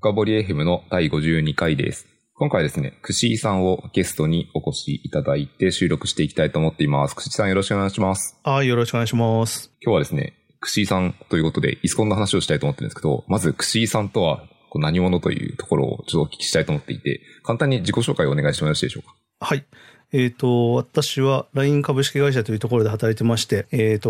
深堀 FM の第52回です。今回ですね、くしーさんをゲストにお越しいただいて収録していきたいと思っています。くしーさんよろしくお願いします。はい、よろしくお願いします。今日はですね、くしーさんということで、ISUCONの話をしたいと思ってるんですけど、まずくしーさんとは何者というところをちょっとお聞きしたいと思っていて、簡単に自己紹介をお願いしてもよろしいでしょうか。はい。私は LINE 株式会社というところで働いてまして、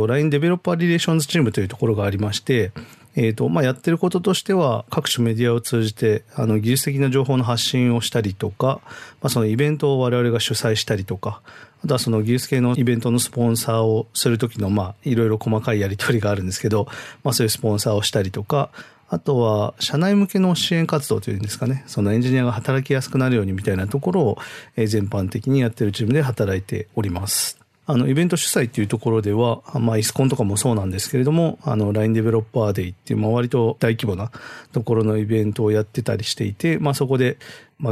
LINE デベロッパーリレーションズチームというところがありまして、やってることとしては、各種メディアを通じて、技術的な情報の発信をしたりとか、そのイベントを我々が主催したりとか、あとはその技術系のイベントのスポンサーをするときの、いろいろ細かいやり取りがあるんですけど、そういうスポンサーをしたりとか、あとは社内向けの支援活動というんですかね、そのエンジニアが働きやすくなるようにみたいなところを全般的にやってるチームで働いております。イベント主催っていうところでは、ISUCONとかもそうなんですけれども、LINE Developer Day っていう、割と大規模なところのイベントをやってたりしていて、そこで、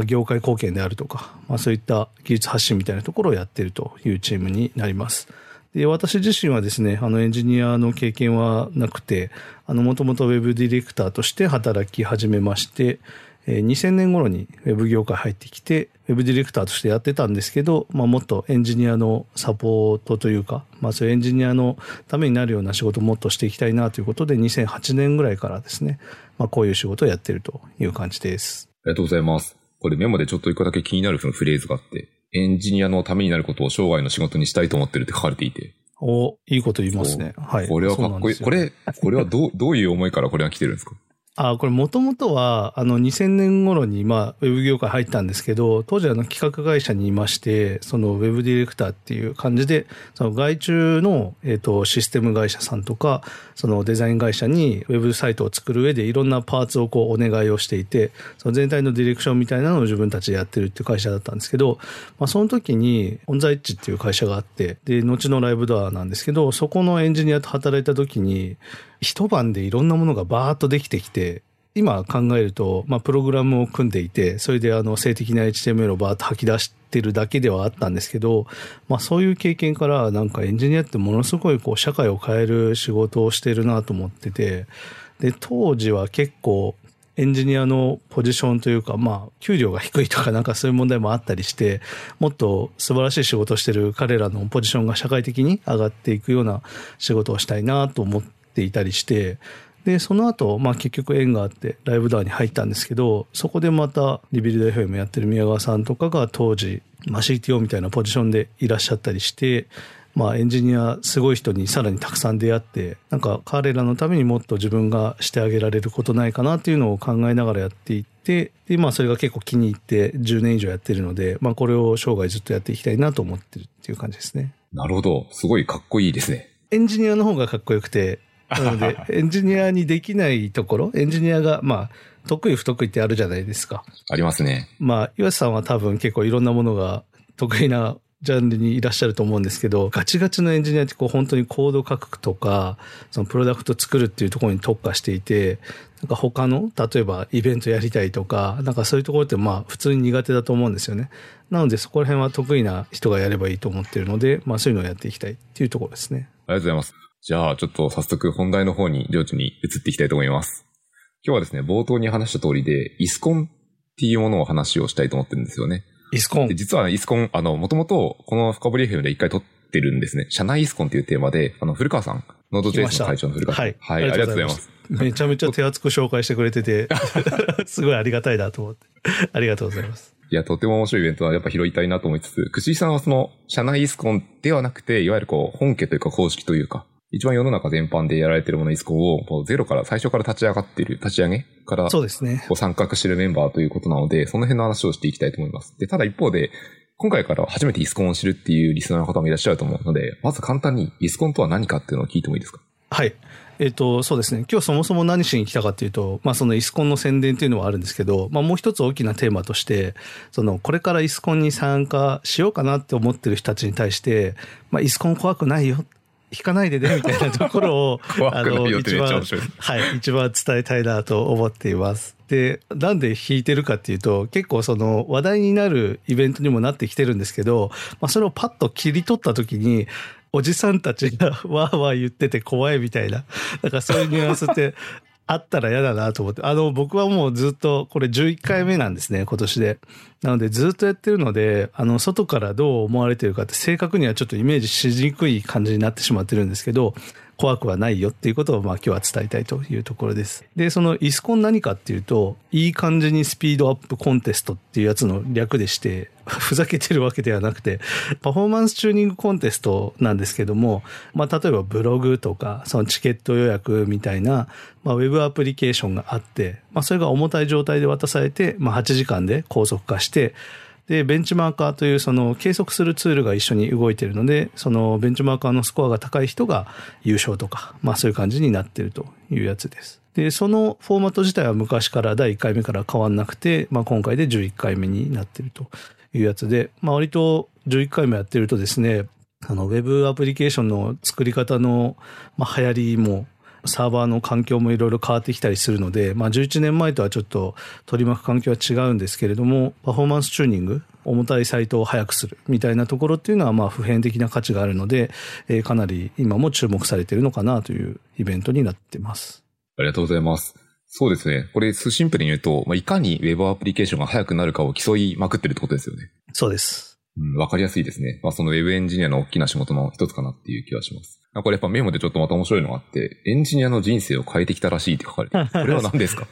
業界貢献であるとか、そういった技術発信みたいなところをやってるというチームになります。で、私自身はですね、エンジニアの経験はなくて、もともとウェブディレクターとして働き始めまして、2000年頃にウェブ業界入ってきて、ウェブディレクターとしてやってたんですけど、もっとエンジニアのサポートというか、そういうエンジニアのためになるような仕事をもっとしていきたいなということで、2008年ぐらいからですね、こういう仕事をやってるという感じです。ありがとうございます。これメモでちょっと一個だけ気になるそのフレーズがあって、エンジニアのためになることを生涯の仕事にしたいと思ってるって書かれていて。お、いいこと言いますね。はい。これはかっこいい。これはどういう思いからこれが来てるんですか？これもともとは、2000年頃に、ウェブ業界入ったんですけど、当時企画会社にいまして、そのウェブディレクターっていう感じで、その外注の、システム会社さんとか、そのデザイン会社にウェブサイトを作る上でいろんなパーツをお願いをしていて、その全体のディレクションみたいなのを自分たちでやってるっていう会社だったんですけど、その時に、オンザイッチっていう会社があって、で、後のライブドアなんですけど、そこのエンジニアと働いた時に、一晩でいろんなものがバーッとできてきて、今考えると、プログラムを組んでいて、それで静的な HTML をバーッと吐き出してるだけではあったんですけど、そういう経験からエンジニアってものすごい社会を変える仕事をしてるなと思ってて、で、当時は結構、エンジニアのポジションというか、給料が低いとかそういう問題もあったりして、もっと素晴らしい仕事をしてる彼らのポジションが社会的に上がっていくような仕事をしたいなと思っていたりして、で、その後、結局縁があってライブドアに入ったんですけど、そこでまたリビルド FM やってる宮川さんとかが当時、CTO みたいなポジションでいらっしゃったりして、エンジニアすごい人にさらにたくさん出会って、彼らのためにもっと自分がしてあげられることないかなっていうのを考えながらやっていって、で、それが結構気に入って10年以上やってるので、これを生涯ずっとやっていきたいなと思ってるっていう感じですね。なるほど。すごいかっこいいですね。エンジニアの方がかっこよくて、なので、エンジニアにできないところ、エンジニアが、得意不得意ってあるじゃないですか。ありますね。岩瀬さんは多分結構いろんなものが得意なジャンルにいらっしゃると思うんですけど、ガチガチのエンジニアって本当にコード書くとか、そのプロダクト作るっていうところに特化していて、他の、例えばイベントやりたいとか、そういうところって普通に苦手だと思うんですよね。なのでそこら辺は得意な人がやればいいと思っているので、そういうのをやっていきたいっていうところですね。ありがとうございます。じゃあちょっと早速本題の方に領地に移っていきたいと思います。今日はですね、冒頭に話した通りで、ISUCON っていうものを話をしたいと思ってるんですよね。ISUCON。実はISUCON、もともとこの深堀 FM で一回撮ってるんですね。社内ISUCONっていうテーマで、古川さん、ノード JS の会長の古川さん。はい。ありがとうございます。めちゃめちゃ手厚く紹介してくれてて、すごいありがたいなと思って。ありがとうございます。いや、とても面白いイベントはやっぱ拾いたいなと思いつつ、くしーさんはその、社内ISUCONではなくて、いわゆる本家というか公式というか、一番世の中全般でやられているものISUCONをゼロから最初から立ち上げからそうですね。参画しているメンバーということなので、その辺の話をしていきたいと思います。で、ただ一方で、今回から初めてISUCONを知るっていうリスナーの方もいらっしゃると思うので、まず簡単にISUCONとは何かっていうのを聞いてもいいですか？はい。そうですね。今日そもそも何しに来たかっていうと、そのISUCONの宣伝っていうのはあるんですけど、もう一つ大きなテーマとして、これからISUCONに参加しようかなって思ってる人たちに対して、ISUCON怖くないよ。引かないでねみたいなところを一番伝えたいなと思っています。で、なんで引いてるかっていうと、結構その話題になるイベントにもなってきてるんですけど、それをパッと切り取った時におじさんたちがわーわー言ってて怖いみたいな、そういうニュアンスってあったら嫌だなと思って、僕はもうずっとこれ11回目なんですね、今年で。なのでずっとやってるので、外からどう思われてるかって正確にはちょっとイメージしにくい感じになってしまってるんですけど、怖くはないよっていうことをまあ今日は伝えたいというところです。で、そのイスコン何かっていうと、いい感じにスピードアップコンテストっていうやつの略でして、ふざけてるわけではなくて、パフォーマンスチューニングコンテストなんですけども、まあ例えばブログとか、そのチケット予約みたいな、まあウェブアプリケーションがあって、まあそれが重たい状態で渡されて、まあ8時間で高速化して、で、ベンチマーカーというその計測するツールが一緒に動いているので、そのベンチマーカーのスコアが高い人が優勝とか、まあそういう感じになっているというやつです。で、そのフォーマット自体は昔から第1回目から変わんなくて、まあ今回で11回目になっているというやつで、まあ割と11回目やってるとですね、ウェブアプリケーションの作り方の流行りも、サーバーの環境もいろいろ変わってきたりするので、まあ11年前とはちょっと取り巻く環境は違うんですけれども、パフォーマンスチューニング、重たいサイトを速くするみたいなところっていうのはまあ普遍的な価値があるので、かなり今も注目されているのかなというイベントになってます。ありがとうございます。そうですね。これシンプルに言うと、いかにウェブアプリケーションが速くなるかを競いまくってるってことですよね。そうです。わかりやすいですね。そのウェブエンジニアの大きな仕事の一つかなっていう気はします。これやっぱメモでちょっとまた面白いのがあって、エンジニアの人生を変えてきたらしいって書かれてる。これは何ですか？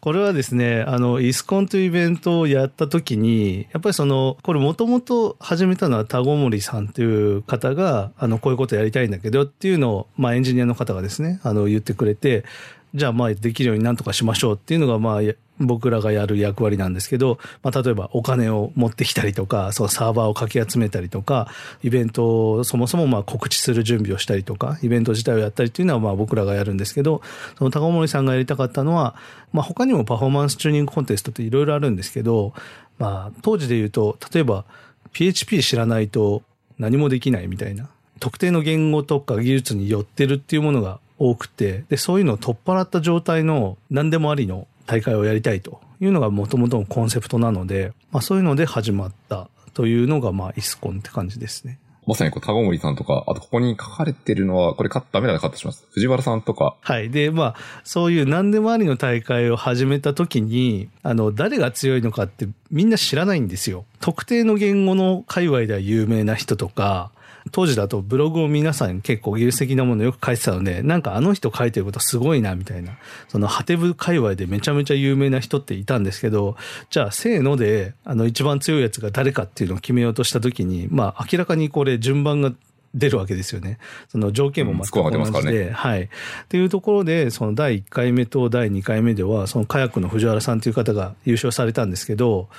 これはですね、ISUCONというイベントをやった時に、やっぱりこれもともと始めたのは田子森さんという方が、こういうことやりたいんだけどっていうのを、エンジニアの方がですね、言ってくれて、じゃあできるようになんとかしましょうっていうのが僕らがやる役割なんですけど、例えばお金を持ってきたりとか、そのサーバーをかき集めたりとか、イベントをそもそも告知する準備をしたりとか、イベント自体をやったりっていうのは僕らがやるんですけど、その高森さんがやりたかったのは、他にもパフォーマンスチューニングコンテストっていろいろあるんですけど、当時で言うと、例えば PHP 知らないと何もできないみたいな、特定の言語とか技術に寄ってるっていうものが多くて、で、そういうのを取っ払った状態の何でもありの大会をやりたいというのがもともとのコンセプトなので、そういうので始まったというのがISUCONって感じですね。まさに田子森さんとか、あとここに書かれてるのは、これダメだな、カットします。藤原さんとか。はい。で、そういう何でもありの大会を始めた時に、誰が強いのかってみんな知らないんですよ。特定の言語の界隈では有名な人とか、当時だとブログを皆さん結構有識なものをよく書いてたので、なんか人書いてることすごいなみたいな、そのハテブ界隈でめちゃめちゃ有名な人っていたんですけど、じゃあせーので一番強いやつが誰かっていうのを決めようとした時に、明らかにこれ順番が出るわけですよね。その条件も全く同じで、はい。っていうところで、その第1回目と第2回目では、そのカヤックの藤原さんという方が優勝されたんですけど、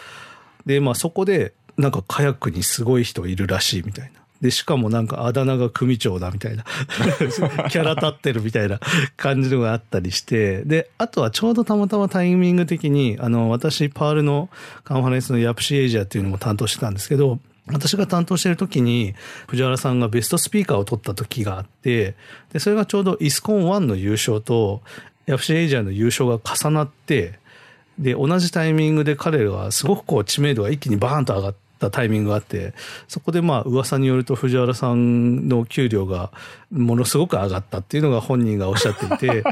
でそこでなんかカヤックにすごい人いるらしいみたいな。で、しかもあだ名が組長だみたいな、キャラ立ってるみたいな感じのがあったりして、で、あとはちょうどたまたまタイミング的に、私、パールのカンファレンスのYapCエイジアっていうのも担当してたんですけど、私が担当してる時に藤原さんがベストスピーカーを取った時があって、で、それがちょうどISUCON1の優勝とYapCエイジアの優勝が重なって、で、同じタイミングで彼らはすごく知名度が一気にバーンと上がって、タイミングがあって、そこで噂によると藤原さんの給料がものすごく上がったっていうのが本人がおっしゃっていて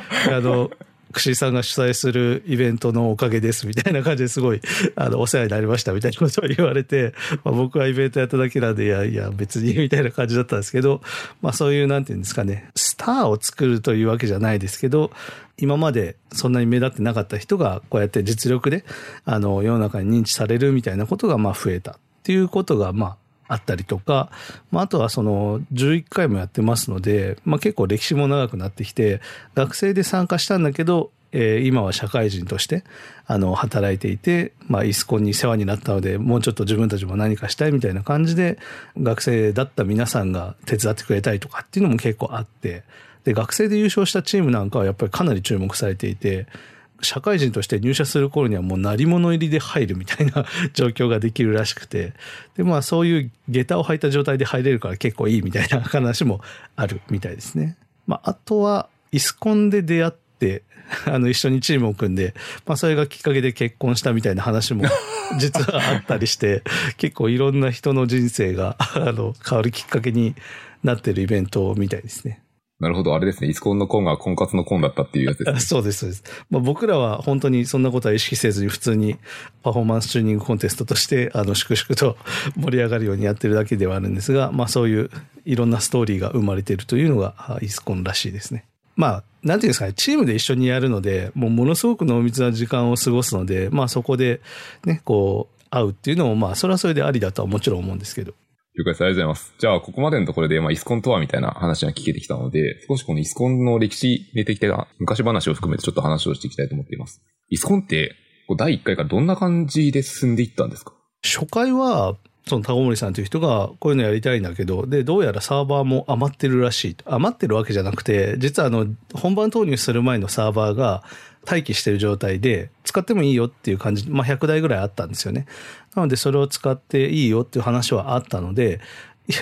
串井さんが主催するイベントのおかげですみたいな感じですごいお世話になりましたみたいなことを言われて、僕はイベントやっただけなんで、いやいや別にみたいな感じだったんですけど、そういうなんていうんですかね、スターを作るというわけじゃないですけど、今までそんなに目立ってなかった人がこうやって実力で世の中に認知されるみたいなことが増えたっていうことがあったりとか、あとはその11回もやってますので、結構歴史も長くなってきて、学生で参加したんだけど、今は社会人として働いていて、ISUCONに世話になったので、もうちょっと自分たちも何かしたいみたいな感じで、学生だった皆さんが手伝ってくれたりとかっていうのも結構あって、で学生で優勝したチームなんかはやっぱりかなり注目されていて、社会人として入社する頃にはもう鳴り物入りで入るみたいな状況ができるらしくて、でそういう下駄を履いた状態で入れるから結構いいみたいな話もあるみたいですね。あとはISUCONで出会って一緒にチームを組んで、それがきっかけで結婚したみたいな話も実はあったりして結構いろんな人の人生が変わるきっかけになってるイベントみたいですね。なるほど。あれですね。イスコンのコンが婚活のコンだったっていうやつですね。そうです、そうです。まあ、僕らは本当にそんなことは意識せずに普通にパフォーマンスチューニングコンテストとして、粛々と盛り上がるようにやってるだけではあるんですが、まあそういういろんなストーリーが生まれているというのがイスコンらしいですね。まあ、なんていうんですかね、チームで一緒にやるので、もうものすごく濃密な時間を過ごすので、まあそこでね、こう、会うっていうのも、まあそれはそれでありだとはもちろん思うんですけど。了解です。ありがとうございます。じゃあ、ここまでのところで、まあ、イスコンとはみたいな話が聞けてきたので、少しこのイスコンの歴史に出てきた昔話を含めてちょっと話をしていきたいと思っています。イスコンって、第1回からどんな感じで進んでいったんですか？初回は、その、タゴモリさんという人が、こういうのやりたいんだけど、で、どうやらサーバーも余ってるらしい。余ってるわけじゃなくて、実は本番投入する前のサーバーが、待機してる状態で使ってもいいよっていう感じ、まあ、100台ぐらいあったんですよね。なのでそれを使っていいよっていう話はあったので、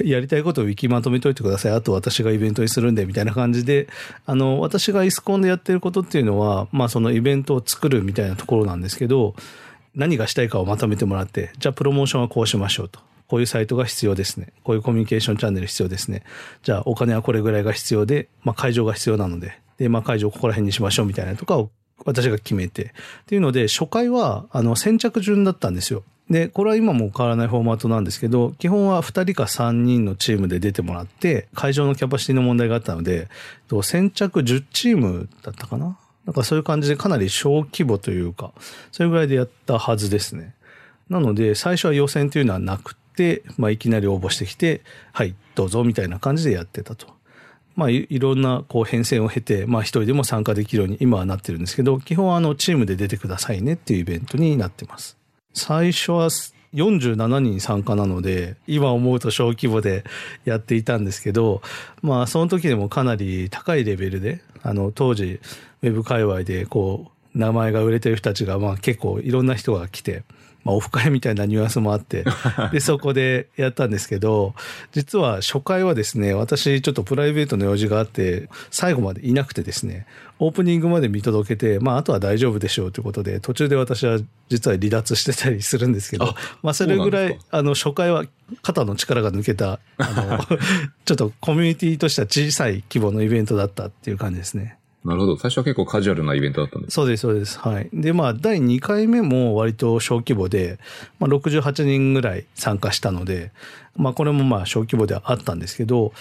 やりたいことをウィキまとめといてください。あと私がイベントにするんでみたいな感じで、私がイスコンでやってることっていうのは、まあそのイベントを作るみたいなところなんですけど、何がしたいかをまとめてもらって、じゃあプロモーションはこうしましょうと。こういうサイトが必要ですね。こういうコミュニケーションチャンネル必要ですね。じゃあお金はこれぐらいが必要で、まあ会場が必要なので、で、まあ会場ここら辺にしましょうみたいなとかを私が決めて。っていうので、初回は、先着順だったんですよ。で、これは今も変わらないフォーマットなんですけど、基本は2人か3人のチームで出てもらって、会場のキャパシティの問題があったので、先着10チームだったかな？なんかそういう感じでかなり小規模というか、それぐらいでやったはずですね。なので、最初は予選というのはなくて、まあ、いきなり応募してきて、はい、どうぞ、みたいな感じでやってたと。まあ、いろんなこう変遷を経て、まあ、一人でも参加できるように今はなってるんですけど、基本はチームで出てくださいねっていうイベントになってます。最初は47人参加なので、今思うと小規模でやっていたんですけど、まあ、その時でもかなり高いレベルで、当時、ウェブ界隈でこう、名前が売れてる人たちが、まあ、結構いろんな人が来て、まあ、オフ会みたいなニュアンスもあって、で、そこでやったんですけど、実は初回はですね、私ちょっとプライベートの用事があって、最後までいなくてですね、オープニングまで見届けて、まあ、あとは大丈夫でしょうということで、途中で私は実は離脱してたりするんですけど、まあ、それぐらい、初回は肩の力が抜けた、ちょっとコミュニティとしては小さい規模のイベントだったっていう感じですね。なるほど。最初は結構カジュアルなイベントだったんです。そうです、そうです。はい。で、まあ、第2回目も割と小規模で、まあ、68人ぐらい参加したので、まあ、これもまあ、小規模ではあったんですけど、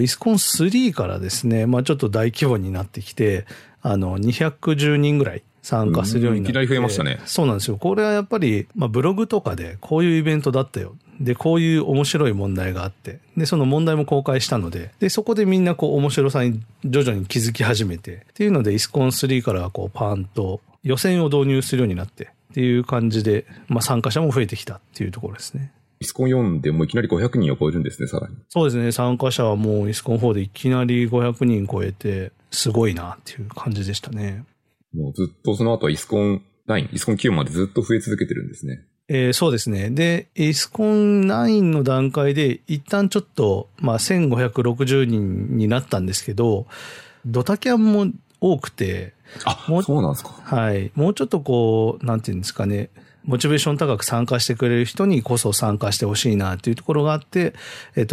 イスコン3からですね、まあ、ちょっと大規模になってきて、210人ぐらい参加するようになって。いきなり増えましたね。そうなんですよ。これはやっぱり、まあ、ブログとかで、こういうイベントだったよ。で、こういう面白い問題があって、で、その問題も公開したので、で、そこでみんなこう面白さに徐々に気づき始めて、っていうので、イスコン3からこうパーンと予選を導入するようになって、っていう感じで、まあ参加者も増えてきたっていうところですね。イスコン4でもういきなり500人を超えるんですね、さらに。そうですね、参加者はもうイスコン4でいきなり500人超えて、すごいなっていう感じでしたね。もうずっとその後はイスコン9、イスコン9までずっと増え続けてるんですね。そうですね。で、イスコン9の段階で一旦ちょっと、まあ、1560人になったんですけど、ドタキャンも多くて、あ、そうなんですか。はい。もうちょっとこう、なんていうんですかね、モチベーション高く参加してくれる人にこそ参加してほしいなっていうところがあって、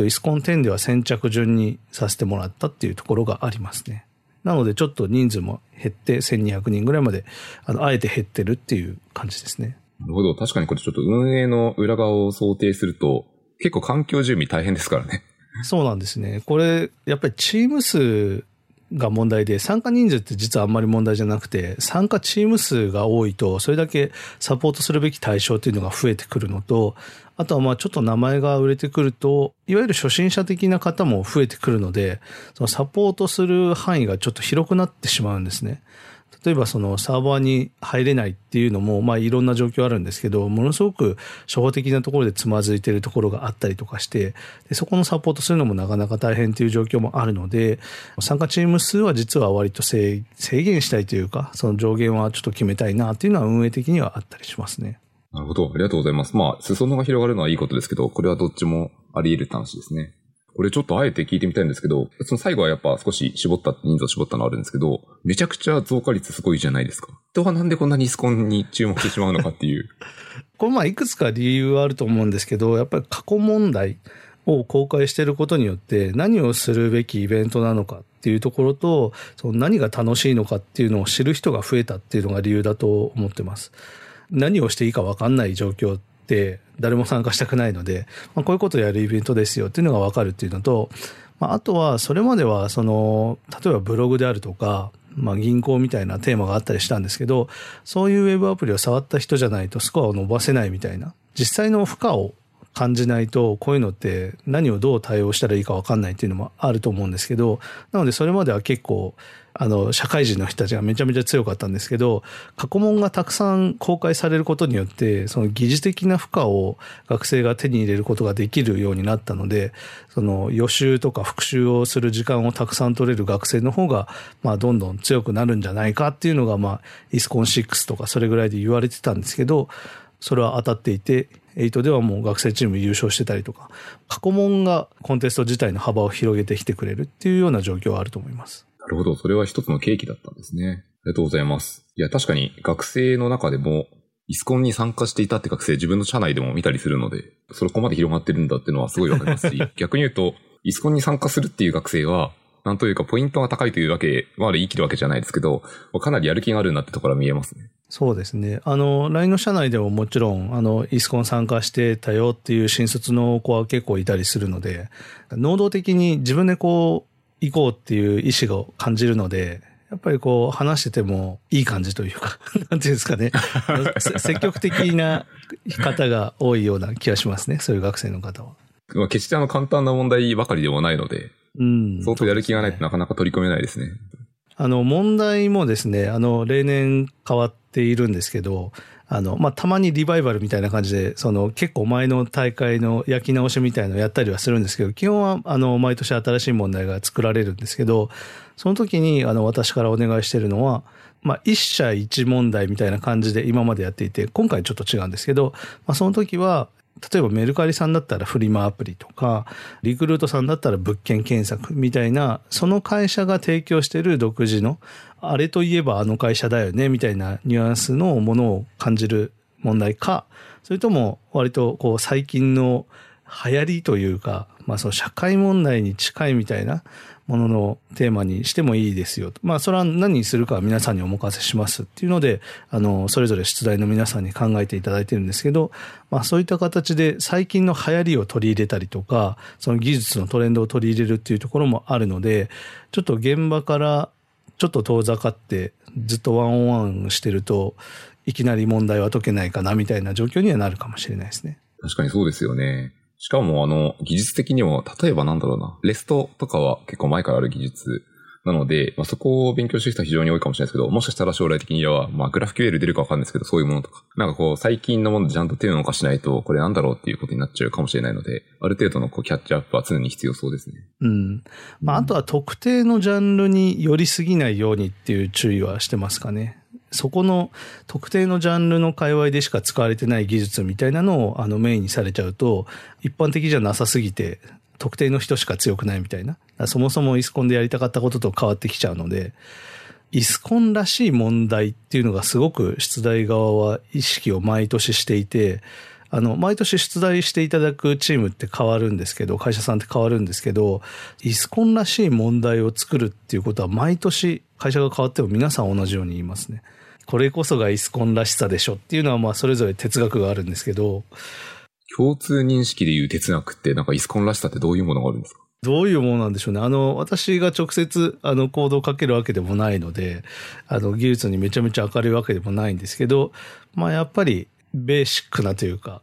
イスコン10では先着順にさせてもらったっていうところがありますね。なのでちょっと人数も減って1200人ぐらいまで、あえて減ってるっていう感じですね。なるほど。確かにこれちょっと運営の裏側を想定すると、結構環境準備大変ですからね。そうなんですね。これ、やっぱりチーム数が問題で、参加人数って実はあんまり問題じゃなくて、参加チーム数が多いと、それだけサポートするべき対象っていうのが増えてくるのと、あとはまあちょっと名前が売れてくると、いわゆる初心者的な方も増えてくるので、そのサポートする範囲がちょっと広くなってしまうんですね。例えばそのサーバーに入れないっていうのも、まあいろんな状況あるんですけど、ものすごく初歩的なところでつまずいているところがあったりとかして、でそこのサポートするのもなかなか大変という状況もあるので、参加チーム数は実は割と制限したいというか、その上限はちょっと決めたいなっていうのは運営的にはあったりしますね。なるほど。ありがとうございます。まあ、裾野が広がるのはいいことですけど、これはどっちもあり得る話ですね。これちょっとあえて聞いてみたいんですけど、その最後はやっぱ少し人数を絞ったのはあるんですけど、めちゃくちゃ増加率すごいじゃないですか。人はなんでこんなにイスコンに注目してしまうのかっていう。これまあいくつか理由はあると思うんですけど、やっぱり過去問題。を公開していることによって何をするべきイベントなのかっていうところと、その何が楽しいのかっていうのを知る人が増えたっていうのが理由だと思ってます。何をしていいか分かんない状況って誰も参加したくないので、こういうことをやるイベントですよっていうのが分かるっていうのと、あとはそれまではその例えばブログであるとか、銀行みたいなテーマがあったりしたんですけど、そういうウェブアプリを触った人じゃないとスコアを伸ばせないみたいな、実際の負荷を感じないとこういうのって何をどう対応したらいいか分かんないっていうのもあると思うんですけど、なのでそれまでは結構社会人の人たちがめちゃめちゃ強かったんですけど、過去問がたくさん公開されることによってその疑似的な負荷を学生が手に入れることができるようになったので、その予習とか復習をする時間をたくさん取れる学生の方がどんどん強くなるんじゃないかっていうのがISUCON6 とかそれぐらいで言われてたんですけど、それは当たっていて、8ではもう学生チーム優勝してたりとか、過去問がコンテスト自体の幅を広げてきてくれるっていうような状況はあると思います。なるほど、それは一つの契機だったんですね。ありがとうございます。いや、確かに学生の中でもISUCONに参加していたって学生、自分の社内でも見たりするので、それここまで広がってるんだっていうのはすごいわかりますし、逆に言うとISUCONに参加するっていう学生は、なんというかポイントが高いというわけ、言い切るわけじゃないですけど、かなりやる気があるなってところは見えますね。そうですね。LINE の社内でももちろん、ISUCON参加してたよっていう新卒の子は結構いたりするので、能動的に自分で行こうっていう意思を感じるので、やっぱり話しててもいい感じというか、なんていうんですかね。積極的な方が多いような気がしますね。そういう学生の方は。決して簡単な問題ばかりでもないので、相当やる気がないとなかなか取り込めないですね。問題もですね、例年変わっているんですけど、たまにリバイバルみたいな感じで、結構前の大会の焼き直しみたいのをやったりはするんですけど、基本は、毎年新しい問題が作られるんですけど、その時に、私からお願いしてるのは、一社一問題みたいな感じで今までやっていて、今回ちょっと違うんですけど、その時は、例えばメルカリさんだったらフリマアプリとか、リクルートさんだったら物件検索みたいな、その会社が提供している独自の、あれといえばあの会社だよねみたいなニュアンスのものを感じる問題か、それとも割と最近の流行りというか、その社会問題に近いみたいなもののテーマにしてもいいですよと。それは何にするかは皆さんにお任せしますっていうので、それぞれ出題の皆さんに考えていただいてるんですけど、そういった形で最近の流行りを取り入れたりとか、その技術のトレンドを取り入れるっていうところもあるので、ちょっと現場からちょっと遠ざかってずっとワンオンワンしてると、いきなり問題は解けないかなみたいな状況にはなるかもしれないですね。確かにそうですよね。しかも技術的にも、例えばレストとかは結構前からある技術なので、そこを勉強してる人は非常に多いかもしれないですけど、もしかしたら将来的には、グラフ QL 出るかわかんないですけど、そういうものとか、最近のものでちゃんと手を動かしないと、これなんだろうっていうことになっちゃうかもしれないので、ある程度のキャッチアップは常に必要そうですね。うん。あとは特定のジャンルに寄りすぎないようにっていう注意はしてますかね。そこの特定のジャンルの界隈でしか使われてない技術みたいなのをメインにされちゃうと、一般的じゃなさすぎて特定の人しか強くないみたいな、そもそもISUCONでやりたかったことと変わってきちゃうので、ISUCONらしい問題っていうのがすごく出題側は意識を毎年していて、毎年出題していただくチームって変わるんですけど、会社さんって変わるんですけど、ISUCONらしい問題を作るっていうことは毎年会社が変わっても皆さん同じように言いますね。これこそがISUCONらしさでしょっていうのはそれぞれ哲学があるんですけど、共通認識でいう哲学ってISUCONらしさってどういうものがあるんですか？どういうものなんでしょうね。私が直接コードをかけるわけでもないので、技術にめちゃめちゃ明るいわけでもないんですけど、やっぱりベーシックなというか、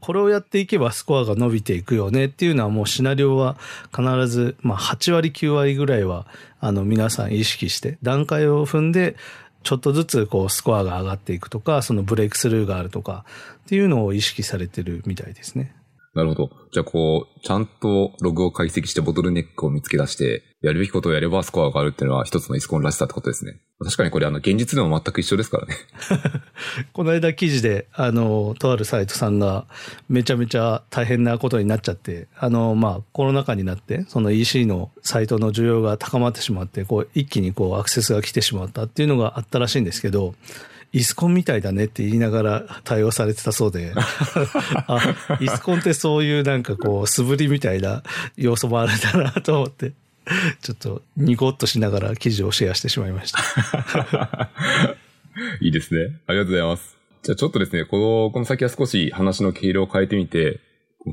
これをやっていけばスコアが伸びていくよねっていうのはもうシナリオは必ず、8割9割ぐらいは皆さん意識して段階を踏んで、ちょっとずつスコアが上がっていくとか、そのブレイクスルーがあるとかっていうのを意識されてるみたいですね。なるほど。じゃあちゃんとログを解析してボトルネックを見つけ出して、やるべきことをやればスコアが上がるっていうのは一つのISUCONらしさってことですね。確かにこれ現実でも全く一緒ですからね。この間記事で、とあるサイトさんがめちゃめちゃ大変なことになっちゃって、コロナ禍になって、その EC のサイトの需要が高まってしまって、一気にアクセスが来てしまったっていうのがあったらしいんですけど、イスコンみたいだねって言いながら対応されてたそうであ、イスコンってそういうなんかこう素振りみたいな要素もあるんだなと思ってちょっとニコッとしながら記事をシェアしてしまいましたいいですね、ありがとうございます。じゃあちょっとですね、この先は少し話の毛色を変えてみて、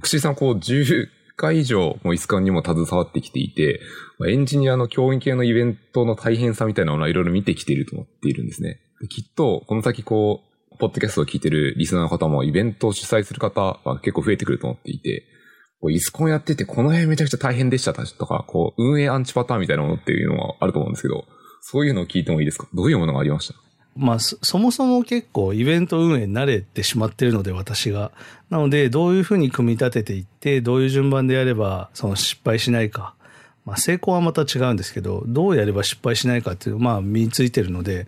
串井さんこう10回以上もうイスコンにも携わってきていて、エンジニアの教員系のイベントの大変さみたいなものはいろいろ見てきていると思っているんですね。きっとこの先こうポッドキャストを聞いてるリスナーの方もイベントを主催する方は結構増えてくると思っていて、イスコンやっててこの辺めちゃくちゃ大変でしたとか、こう運営アンチパターンみたいなものっていうのはあると思うんですけど、そういうのを聞いてもいいですか？どういうものがありました？まあ、そもそも結構イベント運営に慣れてしまっているので、私が。なのでどういうふうに組み立てていって、どういう順番でやればその失敗しないか、まあ、成功はまた違うんですけど、どうやれば失敗しないかっていうのは身についているので、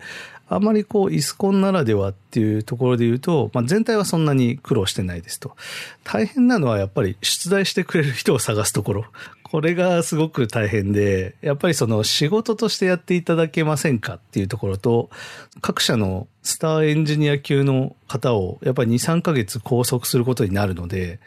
あまりこうイスコンならではっていうところで言うと、まあ、全体はそんなに苦労してないですと。大変なのはやっぱり出題してくれる人を探すところ、これがすごく大変で、やっぱりその仕事としてやっていただけませんかっていうところと、各社のスターエンジニア級の方をやっぱり 2,3 ヶ月拘束することになるので、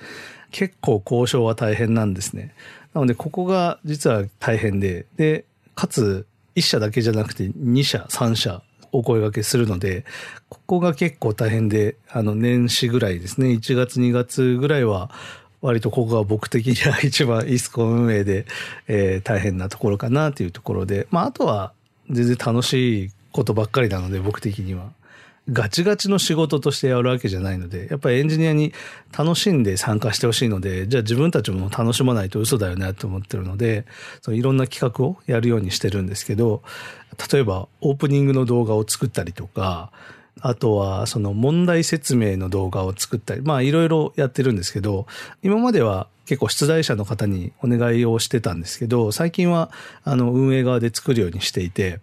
結構交渉は大変なんですね。なのでここが実は大変で、でかつ1社だけじゃなくて2社3社お声掛けするので、ここが結構大変で、年始ぐらいですね、1月2月ぐらいは割とここが僕的には一番イスコン運営で、大変なところかなというところで、まああとは全然楽しいことばっかりなので、僕的にはガチガチの仕事としてやるわけじゃないので、やっぱりエンジニアに楽しんで参加してほしいので、じゃあ自分たちも楽しまないと嘘だよねと思ってるので、そのいろんな企画をやるようにしてるんですけど、例えばオープニングの動画を作ったりとか、あとはその問題説明の動画を作ったり、まあいろいろやってるんですけど、今までは結構出題者の方にお願いをしてたんですけど、最近は運営側で作るようにしていて、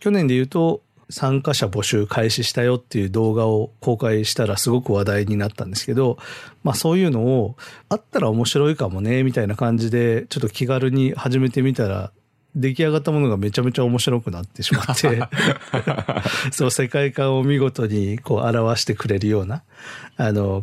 去年で言うと参加者募集開始したよっていう動画を公開したらすごく話題になったんですけど、まあそういうのをあったら面白いかもねみたいな感じでちょっと気軽に始めてみたら、出来上がったものがめちゃめちゃ面白くなってしまってそう、世界観を見事にこう表してくれるような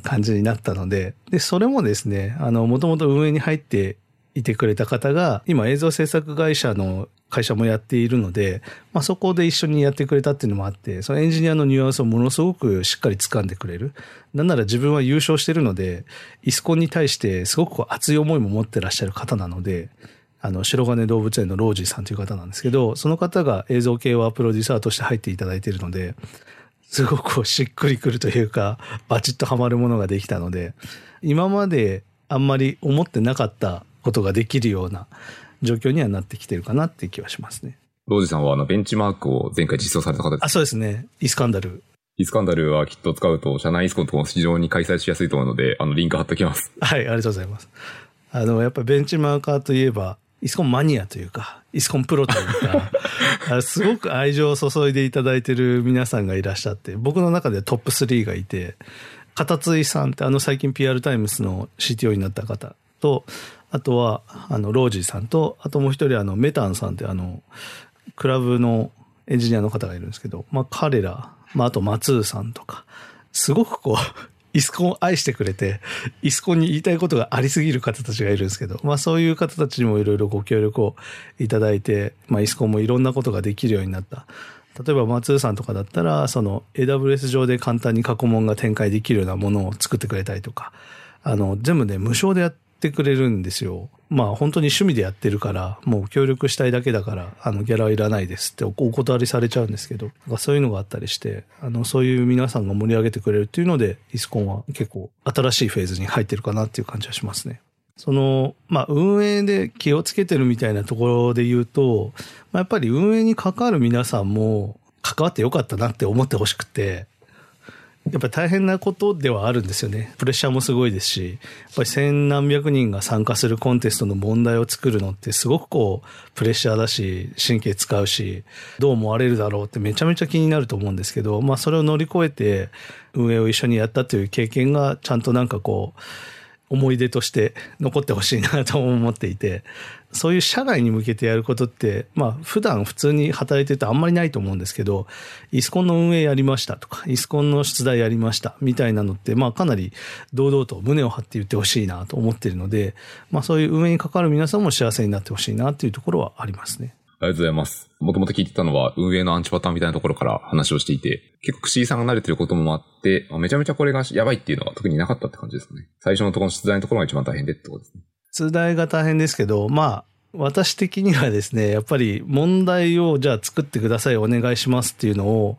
感じになったので、でそれもですね、もともと運営に入っていてくれた方が今映像制作会社の会社もやっているので、まあ、そこで一緒にやってくれたっていうのもあって、そのエンジニアのニュアンスをものすごくしっかり掴んでくれる。なんなら自分は優勝してるので、イスコンに対してすごく熱い思いも持ってらっしゃる方なので、白金動物園のロージーさんという方なんですけど、その方が映像系はプロデューサーとして入っていただいているので、すごくしっくりくるというか、バチッとはまるものができたので、今まであんまり思ってなかったことができるような状況にはなってきてるかなっていう気はしますね。ロージーさんはベンチマークを前回実装された方ですか？あ、そうですね。イスカンダルはきっと使うと社内イスコンとも非常に開催しやすいと思うので、リンク貼っときます。はい、ありがとうございます。やっぱりベンチマーカーといえばイスコンマニアというか、イスコンプロというかすごく愛情を注いでいただいてる皆さんがいらっしゃって、僕の中ではトップ3がいて、片津井さんって最近 PR タイムスの CTO になった方と、あとはロージーさんと、あともう一人メタンさんってクラブのエンジニアの方がいるんですけど、まあ彼ら、まああと松尾さんとか、すごくこうイスコンを愛してくれて、イスコンに言いたいことがありすぎる方たちがいるんですけど、まあそういう方たちにもいろいろご協力をいただいて、まあイスコンもいろんなことができるようになった。例えば松尾さんとかだったら、その AWS 上で簡単に過去問が展開できるようなものを作ってくれたりとか、全部ね、無償でやってくれるんですよ。まあ本当に趣味でやってるから、もう協力したいだけだから、ギャラはいらないですってお断りされちゃうんですけど、そういうのがあったりして、そういう皆さんが盛り上げてくれるっていうので、イスコンは結構新しいフェーズに入ってるかなっていう感じはしますね。まあ運営で気をつけてるみたいなところで言うと、まあ、やっぱり運営に関わる皆さんも関わってよかったなって思ってほしくて、やっぱり大変なことではあるんですよね。プレッシャーもすごいですし、やっぱり千何百人が参加するコンテストの問題を作るのってすごくこうプレッシャーだし、神経使うし、どう思われるだろうってめちゃめちゃ気になると思うんですけど、まあそれを乗り越えて運営を一緒にやったという経験がちゃんとなんかこう思い出として残ってほしいなと思っていて、そういう社外に向けてやることって、まあ普段普通に働いてるとあんまりないと思うんですけど、イスコンの運営やりましたとか、イスコンの出題やりましたみたいなのって、まあかなり堂々と胸を張って言ってほしいなと思っているので、まあそういう運営に関わる皆さんも幸せになってほしいなというところはありますね。ありがとうございます。もともと聞いてたのは運営のアンチパターンみたいなところから話をしていて、結構CEさんが慣れてることもあって、めちゃめちゃこれがやばいっていうのは特になかったって感じですかね。最初のところの出題のところが一番大変でってことですね。出題が大変ですけど、まあ私的にはですね、やっぱり問題をじゃあ作ってくださいお願いしますっていうのを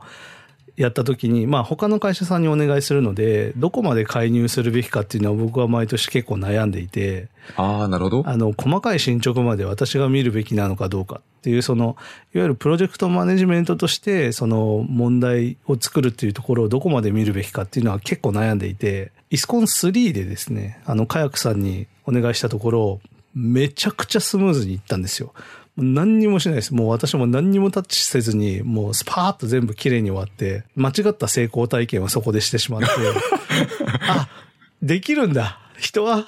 やった時に、まあ他の会社さんにお願いするので、どこまで介入するべきかっていうのは僕は毎年結構悩んでいて、なるほど。細かい進捗まで私が見るべきなのかどうかっていう、いわゆるプロジェクトマネジメントとして、問題を作るっていうところをどこまで見るべきかっていうのは結構悩んでいて、イスコン3でですね、カヤックさんにお願いしたところ、めちゃくちゃスムーズにいったんですよ。何にもしないです。もう私も何にもタッチせずに、もうスパーッと全部綺麗に終わって、間違った成功体験をそこでしてしまって、あ、できるんだ。人は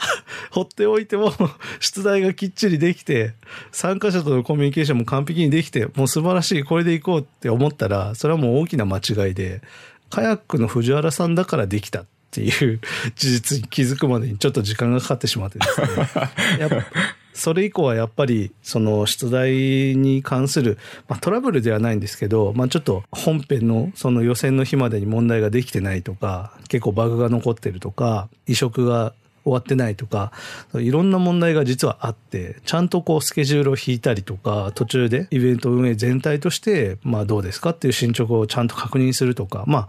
放っておいても出題がきっちりできて、参加者とのコミュニケーションも完璧にできて、もう素晴らしい、これでいこうって思ったら、それはもう大きな間違いで、カヤックの藤原さんだからできたっていう事実に気づくまでにちょっと時間がかかってしまってですね。それ以降はやっぱり出題に関する、まあ、トラブルではないんですけど、まあ、ちょっと本編の予選の日までに問題ができてないとか、結構バグが残ってるとか、移植が終わってないとか、いろんな問題が実はあって、ちゃんとスケジュールを引いたりとか、途中でイベント運営全体として、まあ、どうですかっていう進捗をちゃんと確認するとか、まあ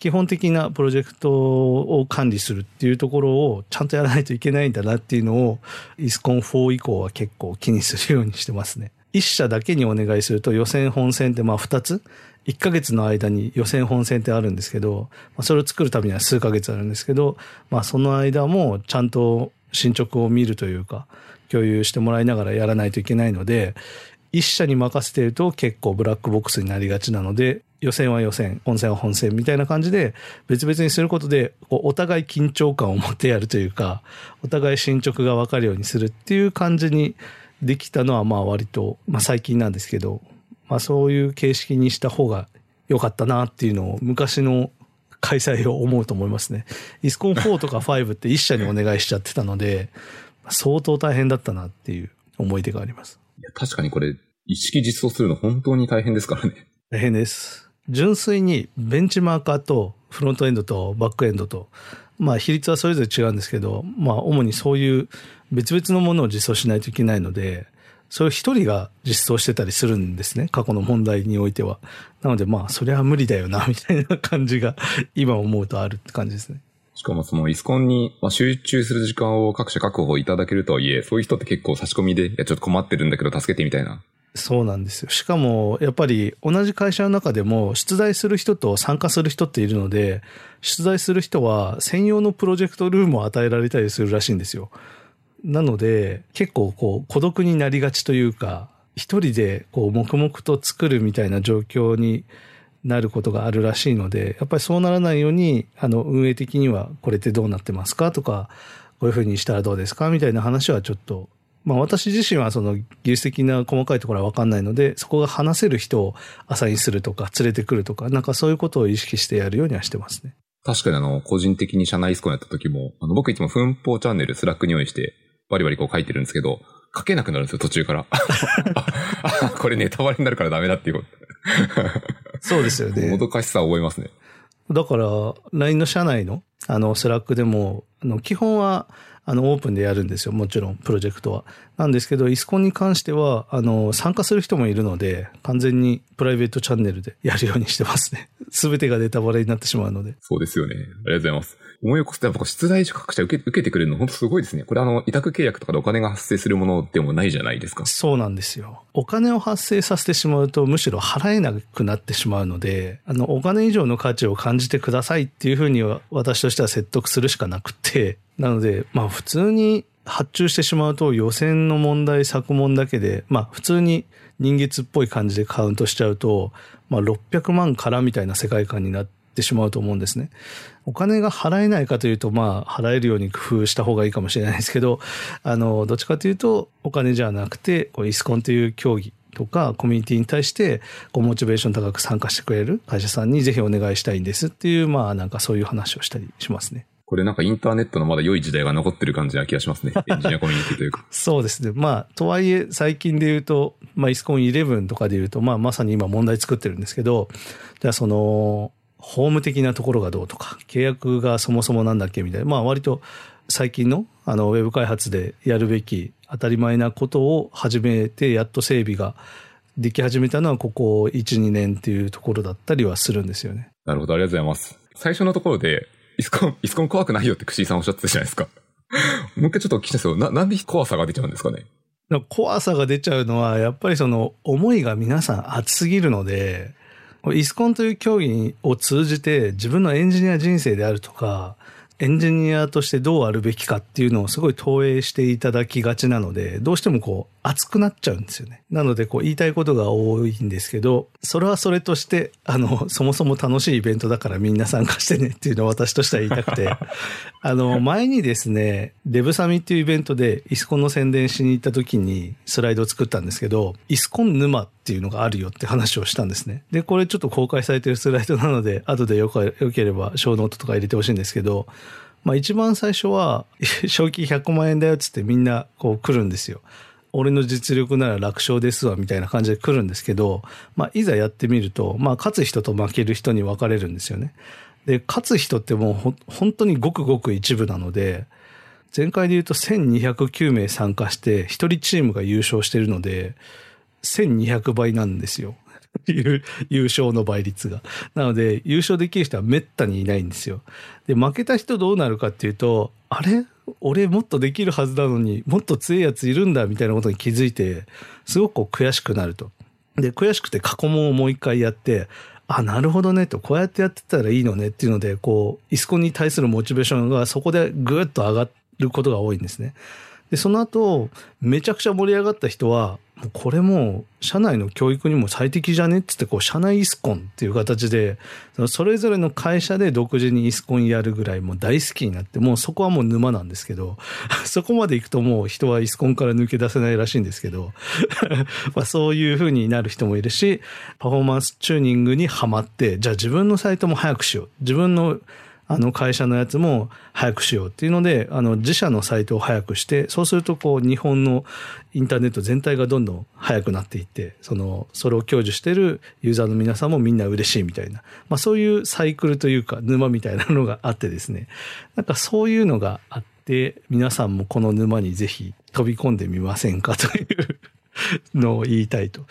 基本的なプロジェクトを管理するっていうところをちゃんとやらないといけないんだなっていうのを、イスコン4以降は結構気にするようにしてますね。1社だけにお願いすると予選本選ってまあ2つ、1ヶ月の間に予選本選ってあるんですけど、それを作るためには数ヶ月あるんですけど、まあその間もちゃんと進捗を見るというか、共有してもらいながらやらないといけないので、1社に任せていると結構ブラックボックスになりがちなので、予選は予選、本戦は本戦みたいな感じで別々にすることで、お互い緊張感を持ってやるというか、お互い進捗が分かるようにするっていう感じにできたのは、まあ割と、まあ、最近なんですけど、まあ、そういう形式にした方が良かったなっていうのを昔の開催を思うと思いますね。イスコン4とか5って一社にお願いしちゃってたので相当大変だったなっていう思い出があります。いや確かにこれ意識実装するの本当に大変ですからね。大変です。純粋にベンチマーカーとフロントエンドとバックエンドと、まあ比率はそれぞれ違うんですけど、まあ主にそういう別々のものを実装しないといけないので、それを一人が実装してたりするんですね、過去の問題においては。なのでまあそれは無理だよなみたいな感じが今思うとあるって感じですね。しかもイスコンに集中する時間を各社確保いただけるとはいえ、そういう人って結構差し込みで、いやちょっと困ってるんだけど助けてみたいな。そうなんですよ。しかもやっぱり同じ会社の中でも出題する人と参加する人っているので、出題する人は専用のプロジェクトルームを与えられたりするらしいんですよ。なので結構孤独になりがちというか、一人で黙々と作るみたいな状況になることがあるらしいので、やっぱりそうならないように運営的にはこれってどうなってますかとか、こういうふうにしたらどうですかみたいな話はちょっと、まあ私自身は技術的な細かいところは分かんないので、そこが話せる人をアサインするとか連れてくるとか、なんかそういうことを意識してやるようにはしてますね。確かに個人的に社内イスコンやった時も、僕いつも奮闘チャンネルスラックに用意してバリバリ書いてるんですけど、書けなくなるんですよ途中から。これネタバレになるからダメだっていうこと。そうですよね。もどかしさを覚えますね。だから LINE の社内のスラックでも基本はオープンでやるんですよ。もちろんプロジェクトはなんですけど、イスコンに関しては参加する人もいるので、完全にプライベートチャンネルでやるようにしてますね。全てがネタバレになってしまうので。そうですよね。ありがとうございます。思い起こすとやっぱ出題者各社受けてくれるの本当すごいですね。これ委託契約とかでお金が発生するものでもないじゃないですか。そうなんですよ。お金を発生させてしまうとむしろ払えなくなってしまうので、お金以上の価値を感じてくださいっていうふうには私としては説得するしかなくて、なのでまあ普通に発注してしまうと予選の問題作問だけで、まあ普通に人月っぽい感じでカウントしちゃうと、まあ600万からみたいな世界観になってってしまうと思うんですね。お金が払えないかというと、まあ、払えるように工夫した方がいいかもしれないですけど、どっちかというと、お金じゃなくて、ISUCONという競技とか、コミュニティに対して、モチベーション高く参加してくれる会社さんにぜひお願いしたいんですっていう、まあ、なんかそういう話をしたりしますね。これなんかインターネットのまだ良い時代が残ってる感じな気がしますね。エンジニアコミュニティというか。そうですね。まあ、とはいえ最近で言うと、ISUCON 11とかで言うと、まさに今問題作ってるんですけど、じゃあその、法務的なところがどうとか、契約がそもそもなんだっけみたいな、割と最近の、ウェブ開発でやるべき当たり前なことを始めて、やっと整備ができ始めたのはここ1、2年っていうところだったりはするんですよね。なるほど、ありがとうございます。最初のところで、ISUCON怖くないよって串井さんおっしゃってたじゃないですか。もう一回ちょっとお聞きしたいですけど、なんで怖さが出ちゃうんですかね。怖さが出ちゃうのは、やっぱりその思いが皆さん熱すぎるので、ISUCON という競技を通じて自分のエンジニア人生であるとか、エンジニアとしてどうあるべきかっていうのをすごい投影していただきがちなので、どうしても熱くなっちゃうんですよね。なので言いたいことが多いんですけど、それはそれとして、そもそも楽しいイベントだからみんな参加してねっていうのを私としては言いたくて、前にですね、デブサミっていうイベントでISUCONの宣伝しに行った時にスライドを作ったんですけど、ISUCON沼っていうのがあるよって話をしたんですね。で、これちょっと公開されてるスライドなので、後でよければ小ノートとか入れてほしいんですけど、一番最初は、賞金100万円だよっつってみんな来るんですよ。俺の実力なら楽勝ですわみたいな感じで来るんですけど、いざやってみると、勝つ人と負ける人に分かれるんですよね。で、勝つ人ってもう本当にごくごく一部なので、前回で言うと1209名参加して、1人チームが優勝してるので、1200倍なんですよ。優勝の倍率が。なので、優勝できる人はめったにいないんですよ。で、負けた人どうなるかっていうと、あれ?俺もっとできるはずなのに、もっと強いやついるんだみたいなことに気づいて、すごく悔しくなると。で、悔しくて過去問をもう一回やって、あ、なるほどねと、こうやってやってたらいいのねっていうので、ISUCONに対するモチベーションがそこでぐーっと上がることが多いんですね。で、その後、めちゃくちゃ盛り上がった人は、これも社内の教育にも最適じゃねっつって社内ISUCONっていう形でそれぞれの会社で独自にISUCONやるぐらいもう大好きになって、もうそこはもう沼なんですけどそこまで行くともう人はISUCONから抜け出せないらしいんですけどそういう風になる人もいるし、パフォーマンスチューニングにはまって、じゃあ自分のサイトも早くしよう、自分の会社のやつも早くしようっていうので、自社のサイトを早くして、そうすると日本のインターネット全体がどんどん早くなっていって、それを享受してるユーザーの皆さんもみんな嬉しいみたいな、そういうサイクルというか沼みたいなのがあってですね、なんかそういうのがあって、皆さんもこの沼にぜひ飛び込んでみませんかというのを言いたいと。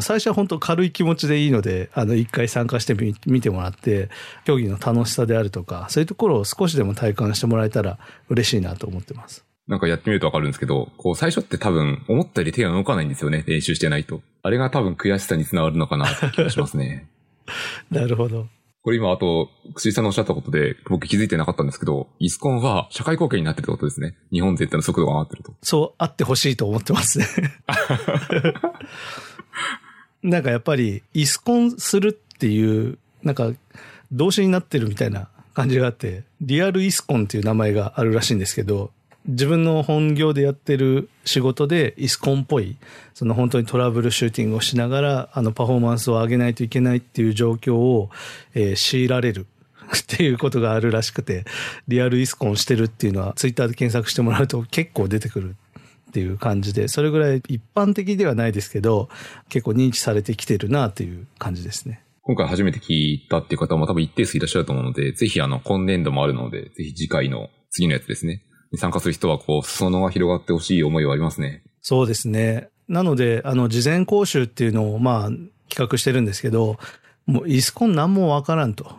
最初は本当軽い気持ちでいいので、一回参加してみてもらって、競技の楽しさであるとか、そういうところを少しでも体感してもらえたら嬉しいなと思ってます。なんかやってみるとわかるんですけど、最初って多分思ったより手が動かないんですよね、練習してないと。あれが多分悔しさにつながるのかなって気がしますね。なるほど。これ今、串井さんのおっしゃったことで、僕気づいてなかったんですけど、ISUCONは社会貢献になってるってことですね。日本全体の速度が上がってると。そう、あってほしいと思ってますね。なんかやっぱり、ISUCONするっていう、なんか、動詞になってるみたいな感じがあって、リアルISUCONっていう名前があるらしいんですけど、自分の本業でやってる仕事でISUCONっぽい、本当にトラブルシューティングをしながら、パフォーマンスを上げないといけないっていう状況を、強いられるっていうことがあるらしくて、リアルISUCONしてるっていうのは、ツイッターで検索してもらうと結構出てくるっていう感じで、それぐらい一般的ではないですけど、結構認知されてきてるなという感じですね。今回初めて聞いたっていう方も多分一定数いらっしゃると思うので、ぜひ今年度もあるので、ぜひ次回の次のやつですね。参加する人は裾野が広がってほしい思いはありますね。そうですね。なので、事前講習っていうのを企画してるんですけど、もうISUCON何もわからんと。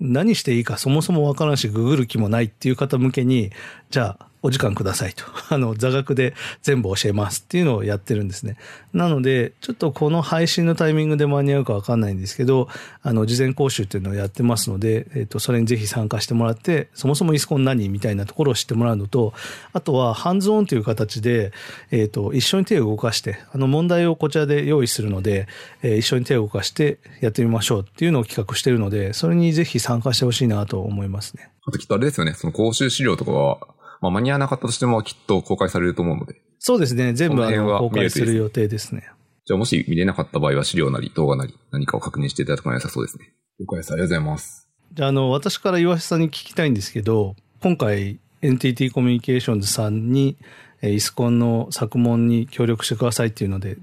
何していいかそもそもわからんし、ググる気もないっていう方向けに、じゃあお時間くださいと座学で全部教えますっていうのをやってるんですね。なのでちょっとこの配信のタイミングで間に合うか分かんないんですけど、事前講習っていうのをやってますので、それにぜひ参加してもらって、そもそもISUCON何みたいなところを知ってもらうのと、あとはハンズオンという形で、一緒に手を動かして、問題をこちらで用意するので、一緒に手を動かしてやってみましょうっていうのを企画しているので、それにぜひ参加してほしいなと思いますね。あときっとあれですよね、その講習資料とかはまあ、間に合わなかったとしてもきっと公開されると思うので。そうですね、全部公開する予定ですね。じゃあもし見れなかった場合は資料なり動画なり何かを確認していただくのが良さそうですね。了解です、ありがとうございます。じゃあ私から岩下さんに聞きたいんですけど、今回 NTT コミュニケーションズさんにISUCONの作文に協力してくださいっていうので、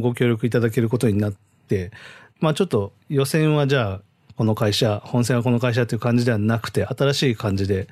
ご協力いただけることになって、まあ、ちょっと予選はじゃあこの会社、本選はこの会社っていう感じではなくて新しい感じで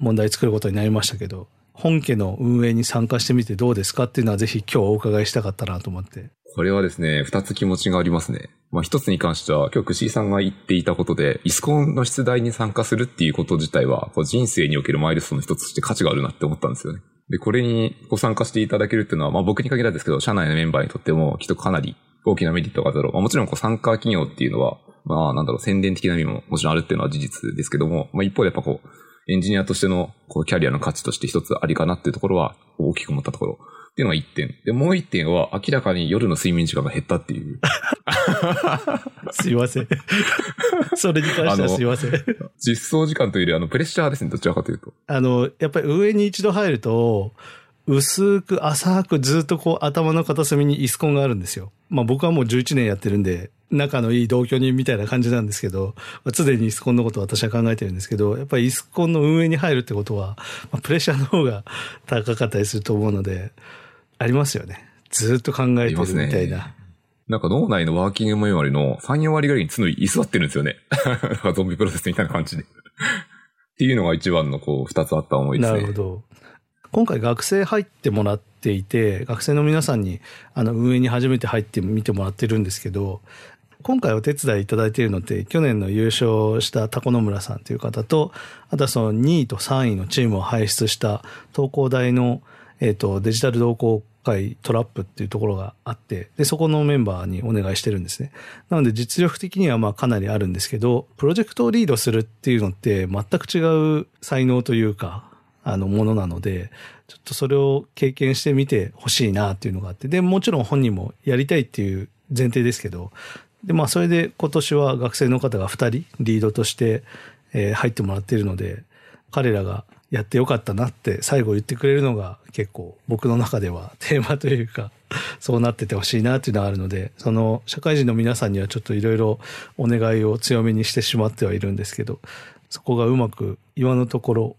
問題作ることになりましたけど、本家の運営に参加してみてどうですかっていうのはぜひ今日お伺いしたかったなと思って。これはですね、2つ気持ちがありますね。まあ、1つに関しては今日串井さんが言っていたことで、ISUCONの出題に参加するっていうこと自体は人生におけるマイルストーンの一つとして価値があるなって思ったんですよね。でこれにご参加していただけるっていうのは、まあ、僕に限らずですけど社内のメンバーにとってもきっとかなり大きなメリットがあるだろう。まあ、もちろん参加企業っていうのは、まあ、なんだろう、宣伝的な意味ももちろんあるっていうのは事実ですけども、まあ、一方でやっぱエンジニアとしてのこのキャリアの価値として一つありかなっていうところは大きく思ったところっていうのが一点で、もう一点は明らかに夜の睡眠時間が減ったっていうすいませんそれに関してはすいません実装時間というよりプレッシャーですね、どちらかというとやっぱり上に一度入ると薄く浅くずっと頭の片隅にISUCONがあるんですよ。まあ僕はもう11年やってるんで仲のいい同居人みたいな感じなんですけど、常にISUCONのことを私は考えてるんですけど、やっぱりISUCONの運営に入るってことは、まあ、プレッシャーの方が高かったりすると思うので、ありますよね。ずっと考えてるみたいな。なんか脳内のワーキングメモリの 3,4 割ぐらいに常に居座ってるんですよね。なんかゾンビプロセスみたいな感じで。っていうのが一番の二つあった思いですね。なるほど。今回学生入ってもらっていて、学生の皆さんに運営に初めて入ってみてもらってるんですけど、今回お手伝いいただいているのって去年の優勝したタコノムラさんという方と、あとはその2位と3位のチームを輩出した東工大の、デジタル同好会トラップっていうところがあって、でそこのメンバーにお願いしてるんですね。なので実力的にはまあかなりあるんですけど、プロジェクトをリードするっていうのって全く違う才能というかものなので、ちょっとそれを経験してみてほしいなっていうのがあって、でもちろん本人もやりたいっていう前提ですけど、でまあそれで今年は学生の方が2人リードとして入ってもらっているので、彼らがやってよかったなって最後言ってくれるのが結構僕の中ではテーマというか、そうなっててほしいなっていうのはあるので、その社会人の皆さんにはちょっといろいろお願いを強めにしてしまってはいるんですけど、そこがうまく今のところ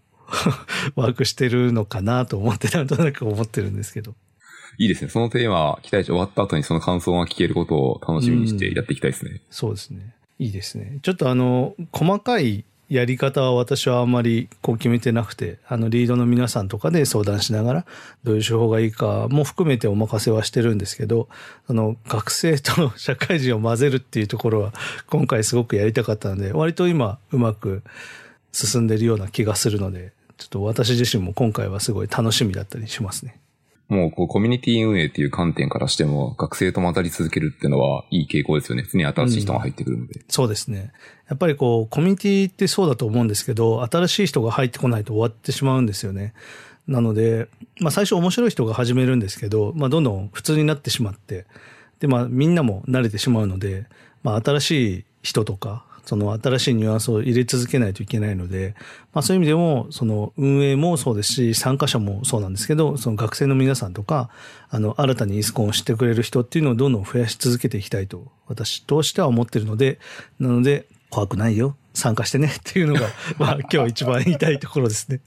ワークしてるのかなと思って、なんとなく思ってるんですけど。いいですね。そのテーマ、期待値終わった後にその感想が聞けることを楽しみにしてやっていきたいですね。うん、そうですね。いいですね。ちょっと細かいやり方は私はあんまり決めてなくて、リードの皆さんとかで相談しながら、どういう手法がいいかも含めてお任せはしてるんですけど、学生と社会人を混ぜるっていうところは、今回すごくやりたかったので、割と今、うまく進んでるような気がするので、ちょっと私自身も今回はすごい楽しみだったりしますね。もうコミュニティ運営っていう観点からしても学生と混ざり続けるっていうのはいい傾向ですよね。常に新しい人が入ってくるので、うん、そうですね。やっぱりコミュニティってそうだと思うんですけど、新しい人が入ってこないと終わってしまうんですよね。なので、まあ最初面白い人が始めるんですけど、まあどんどん普通になってしまって、でまあみんなも慣れてしまうので、まあ新しい人とか、その新しいニュアンスを入れ続けないといけないので、まあそういう意味でも、その運営もそうですし、参加者もそうなんですけど、その学生の皆さんとか、新たにISUCONを知ってくれる人っていうのをどんどん増やし続けていきたいと、私としては思ってるので、なので、怖くないよ、参加してねっていうのが、まあ今日一番言いたいところですね。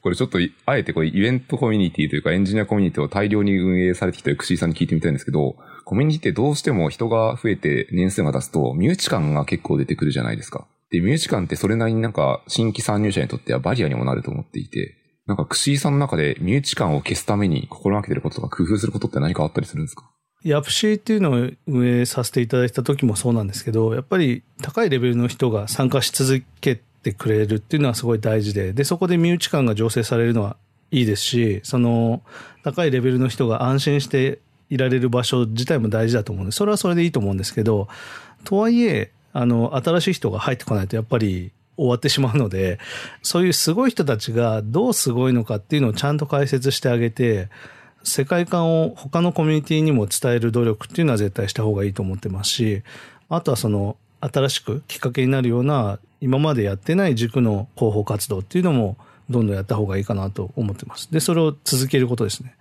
これちょっと、あえてイベントコミュニティというかエンジニアコミュニティを大量に運営されてきた串井さんに聞いてみたいんですけど、コミュニティってどうしても人が増えて年数が経つと身内感が結構出てくるじゃないですか。で、身内感ってそれなりになんか新規参入者にとってはバリアにもなると思っていて、なんか串井さんの中で身内感を消すために心がけてることとか工夫することって何かあったりするんですか？YapC っていうのを運営させていただいた時もそうなんですけど、やっぱり高いレベルの人が参加し続けてくれるっていうのはすごい大事で、でそこで身内感が醸成されるのはいいですし、その高いレベルの人が安心していられる場所自体も大事だと思うんで、それはそれでいいと思うんですけど、とはいえ新しい人が入ってこないとやっぱり終わってしまうので、そういうすごい人たちがどうすごいのかっていうのをちゃんと解説してあげて、世界観を他のコミュニティにも伝える努力っていうのは絶対した方がいいと思ってますし、あとはその新しくきっかけになるような今までやってない軸の広報活動っていうのもどんどんやった方がいいかなと思ってます。で、それを続けることですね。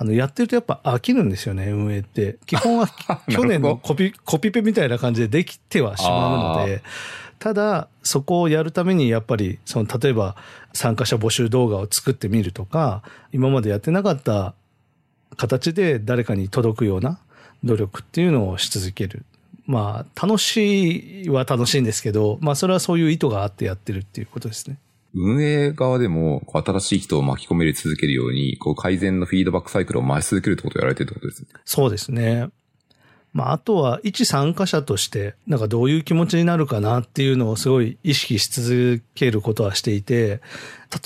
やってるとやっぱ飽きるんですよね、運営って。基本は去年のコピペみたいな感じでできてはしまうので、ただそこをやるためにやっぱりその例えば参加者募集動画を作ってみるとか、今までやってなかった形で誰かに届くような努力っていうのをし続ける。まあ楽しいは楽しいんですけど、まあそれはそういう意図があってやってるっていうことですね。運営側でも新しい人を巻き込める続けるように改善のフィードバックサイクルを回し続けるってことをやられてるってことですね。そうですね。まあ、あとは一参加者としてなんかどういう気持ちになるかなっていうのをすごい意識し続けることはしていて、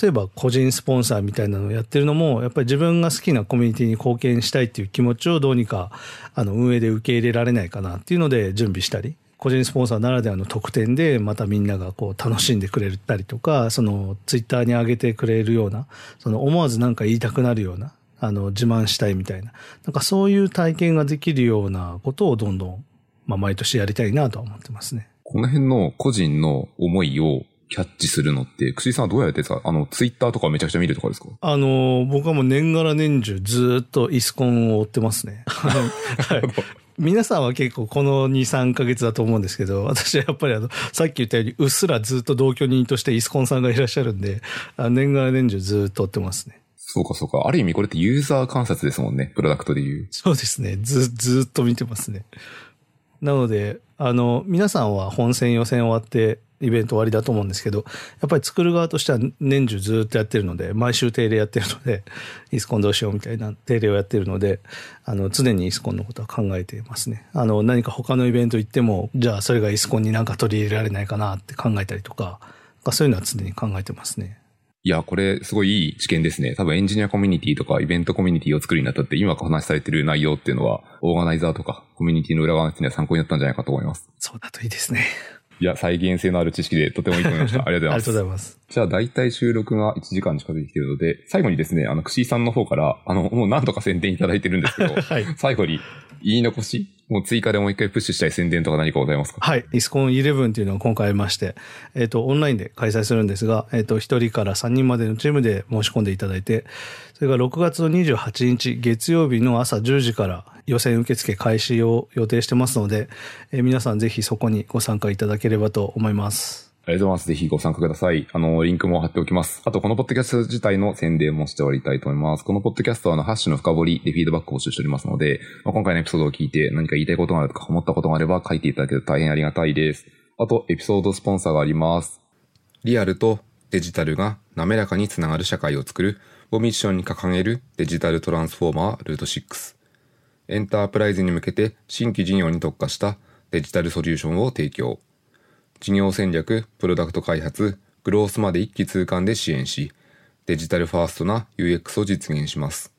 例えば個人スポンサーみたいなのをやってるのもやっぱり自分が好きなコミュニティに貢献したいっていう気持ちをどうにか運営で受け入れられないかなっていうので準備したり、個人スポンサーならではの特典でまたみんなが楽しんでくれたりとか、そのツイッターに上げてくれるような、その思わずなんか言いたくなるような、自慢したいみたいな、なんかそういう体験ができるようなことをどんどん、まあ、毎年やりたいなとは思ってますね。この辺の個人の思いをキャッチするのって、串井さんはどうやってですか？ツイッターとかめちゃくちゃ見るとかですか？僕はもう年がら年中ずっとISUCONを追ってますね。はい。皆さんは結構この 2,3 ヶ月だと思うんですけど、私はやっぱりさっき言ったようにうっすらずっと同居人としてISUCONさんがいらっしゃるんで、年がら年中ずっと追ってますね。そうかそうか。ある意味これってユーザー観察ですもんね、プロダクトでいう。そうですね。ずっと見てますね。なので、皆さんは本戦予選終わってイベント終わりだと思うんですけど、やっぱり作る側としては年中ずっとやってるので、毎週定例やってるので、ISUCONどうしようみたいな定例をやってるので、常にISUCONのことは考えていますね。何か他のイベント行っても、じゃあそれがISUCONになんか取り入れられないかなって考えたりとか、そういうのは常に考えてますね。いや、これすごいいい知見ですね。多分エンジニアコミュニティとかイベントコミュニティを作るにあたって今お話しされてる内容っていうのは、オーガナイザーとかコミュニティの裏側の人には参考になったんじゃないかと思います。そうだといいですね。いや、再現性のある知識でとてもいいと思いました。ありがとうございます。ありがとうございます。じゃあ、大体収録が1時間近づいてきているので、最後にですね、串井さんの方から、もう何とか宣伝いただいてるんですけど、はい、最後に言い残し、もう追加でもう一回プッシュしたい宣伝とか何かございますか？はい。ISUCON11 っていうのが今回ありまして、オンラインで開催するんですが、1人から3人までのチームで申し込んでいただいて、それが6月の28日月曜日の朝10時から予選受付開始を予定してますので、皆さんぜひそこにご参加いただければと思います。ありがとうございます。ぜひご参加ください。リンクも貼っておきます。あと、このポッドキャスト自体の宣伝もして終わりたいと思います。このポッドキャストはハッシュの深掘りでフィードバックを募集しておりますので、今回のエピソードを聞いて何か言いたいことがあるとか思ったことがあれば書いていただけると大変ありがたいです。あと、エピソードスポンサーがあります。リアルとデジタルが滑らかにつながる社会を作るをミッションに掲げるデジタルトランスフォーマーRoute6。エンタープライズに向けて新規事業に特化したデジタルソリューションを提供。事業戦略、プロダクト開発、グロースまで一気通貫で支援し、デジタルファーストな UX を実現します。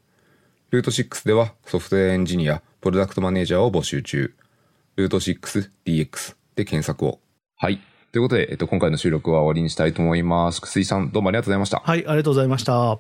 Route6 ではソフトウェアエンジニア、プロダクトマネージャーを募集中。Route6DX で検索を。はい。ということで、今回の収録は終わりにしたいと思います。串井さん、どうもありがとうございました。はい、ありがとうございました。